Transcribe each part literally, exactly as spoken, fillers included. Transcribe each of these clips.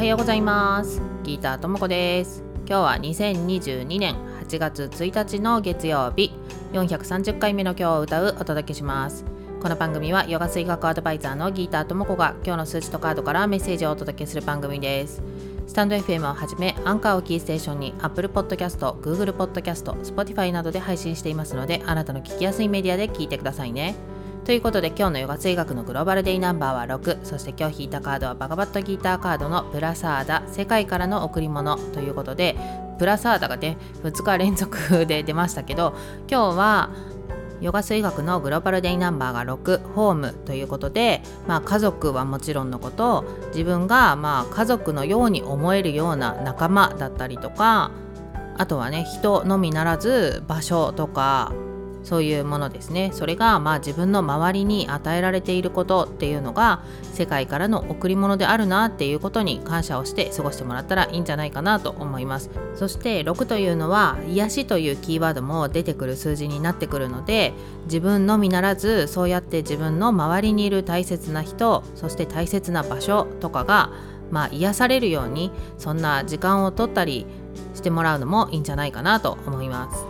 はようございます。ギターともこです。今日はにせんにじゅうにねんはちがつついたちの月曜日、よんひゃくさんじゅっかいめの今日を歌うお届けします。この番組はヨガ水学アドバイザーのギターともこが今日の数字とカードからメッセージをお届けする番組です。スタンド エフエム をはじめアンカーをキーステーションに Apple Podcast、Google Podcast、Spotify などで配信していますので、あなたの聞きやすいメディアで聞いてくださいね。ということで、今日のヨガ水学のグローバルデイナンバーはろく、そして今日引いたカードはバガバットギーターカードのプラサーダ、世界からの贈り物ということで、プラサーダがね、ふつか連続で出ましたけど、今日はヨガ水学のグローバルデイナンバーがろく、ホームということで、まあ、家族はもちろんのこと、自分がまあ家族のように思えるような仲間だったりとか、あとはね、人のみならず場所とかそういうものですね。それがまあ自分の周りに与えられていることっていうのが世界からの贈り物であるなっていうことに感謝をして過ごしてもらったらいいんじゃないかなと思います。そしてろくというのは癒しというキーワードも出てくる数字になってくるので、自分のみならずそうやって自分の周りにいる大切な人、そして大切な場所とかがまあ癒されるように、そんな時間を取ったりしてもらうのもいいんじゃないかなと思います。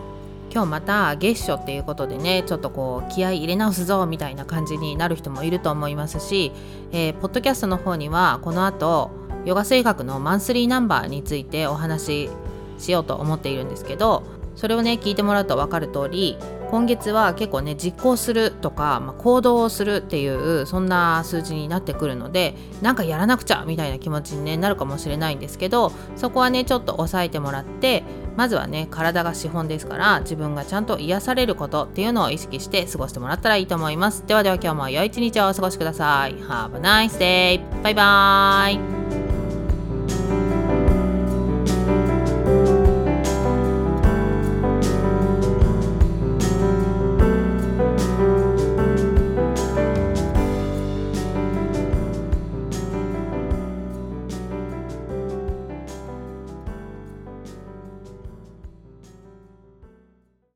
今日また月初っていうことでね、ちょっとこう気合い入れ直すぞみたいな感じになる人もいると思いますし、えー、ポッドキャストの方にはこの後ヨガ水学のマンスリーナンバーについてお話ししようと思っているんですけど、それをね聞いてもらうと分かる通り、今月は結構ね実行するとか、まあ、行動をするっていうそんな数字になってくるので、なんかやらなくちゃみたいな気持ちに、ね、なるかもしれないんですけど、そこはねちょっと抑えてもらって、まずはね体が資本ですから、自分がちゃんと癒されることっていうのを意識して過ごしてもらったらいいと思います。ではでは今日も良い一日をお過ごしください。 Have a nice day! バイバーイ。